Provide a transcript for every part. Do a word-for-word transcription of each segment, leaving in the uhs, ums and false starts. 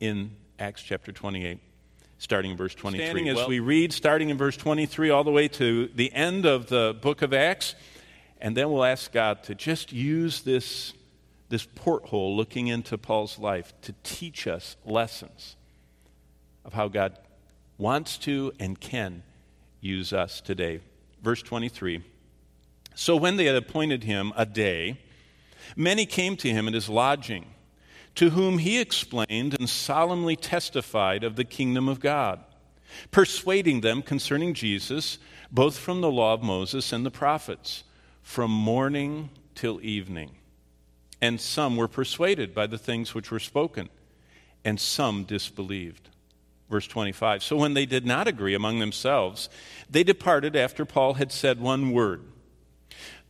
in Acts chapter twenty-eight, starting in verse twenty-three. Standing as well, we read, starting in verse twenty-three all the way to the end of the book of Acts, and then we'll ask God to just use this, this porthole looking into Paul's life to teach us lessons of how God wants to and can use us today. Verse twenty-three, so when they had appointed him a day, many came to him at his lodging, to whom he explained and solemnly testified of the kingdom of God, persuading them concerning Jesus, both from the law of Moses and the prophets, from morning till evening. And some were persuaded by the things which were spoken, and some disbelieved. Verse twenty-five, so when they did not agree among themselves, they departed after Paul had said one word.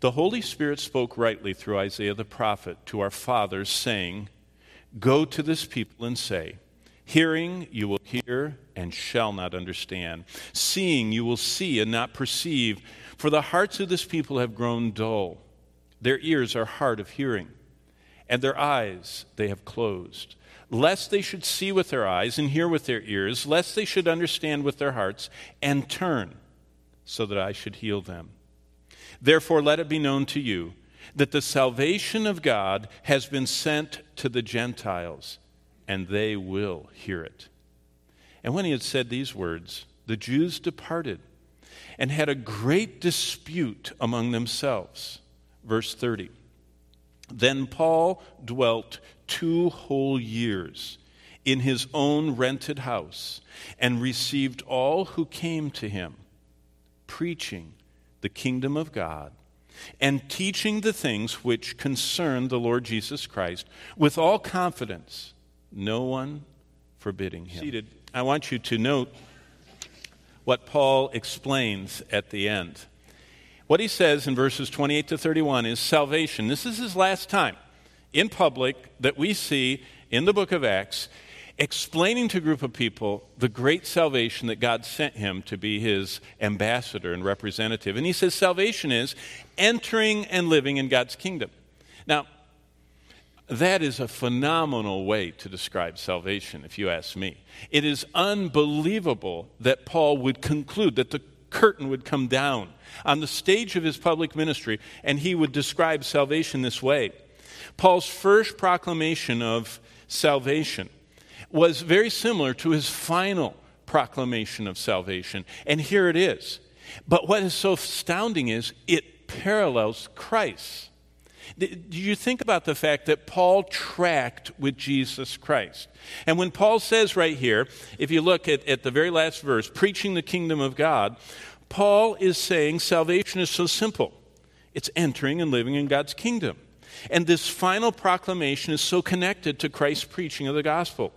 The Holy Spirit spoke rightly through Isaiah the prophet to our fathers, saying, go to this people and say, hearing you will hear and shall not understand. Seeing you will see and not perceive. For the hearts of this people have grown dull. Their ears are hard of hearing, and their eyes they have closed. Lest they should see with their eyes and hear with their ears, lest they should understand with their hearts and turn, so that I should heal them. Therefore, let it be known to you that the salvation of God has been sent to the Gentiles, and they will hear it. And when he had said these words, the Jews departed and had a great dispute among themselves. Verse thirty, then Paul dwelt two whole years in his own rented house and received all who came to him, preaching the kingdom of God, and teaching the things which concern the Lord Jesus Christ with all confidence, no one forbidding him. Seated. I want you to note what Paul explains at the end. What he says in verses twenty-eight to thirty-one is salvation. This is his last time in public that we see in the book of Acts explaining to a group of people the great salvation that God sent him to be his ambassador and representative. And he says salvation is entering and living in God's kingdom. Now, that is a phenomenal way to describe salvation, if you ask me. It is unbelievable that Paul would conclude, that the curtain would come down on the stage of his public ministry, and he would describe salvation this way. Paul's first proclamation of salvation was very similar to his final proclamation of salvation. And here it is. But what is so astounding is it parallels Christ. Do you think about the fact that Paul tracked with Jesus Christ? And when Paul says right here, if you look at, at the very last verse, preaching the kingdom of God, Paul is saying salvation is so simple. It's entering and living in God's kingdom. And this final proclamation is so connected to Christ's preaching of the gospel.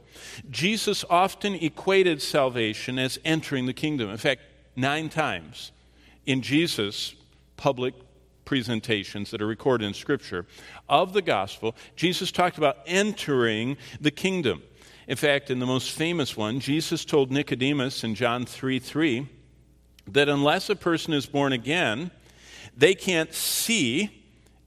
Jesus often equated salvation as entering the kingdom. In fact, nine times in Jesus' public presentations that are recorded in Scripture of the gospel, Jesus talked about entering the kingdom. In fact, in the most famous one, Jesus told Nicodemus in John three three that unless a person is born again, they can't see.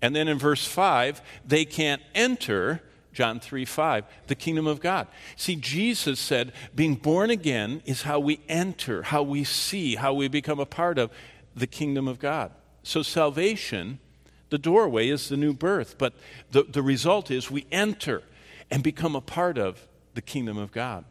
And then in verse five, they can't enter, John three five, the kingdom of God. See, Jesus said being born again is how we enter, how we see, how we become a part of the kingdom of God. So salvation, the doorway is the new birth, but the, the result is we enter and become a part of the kingdom of God.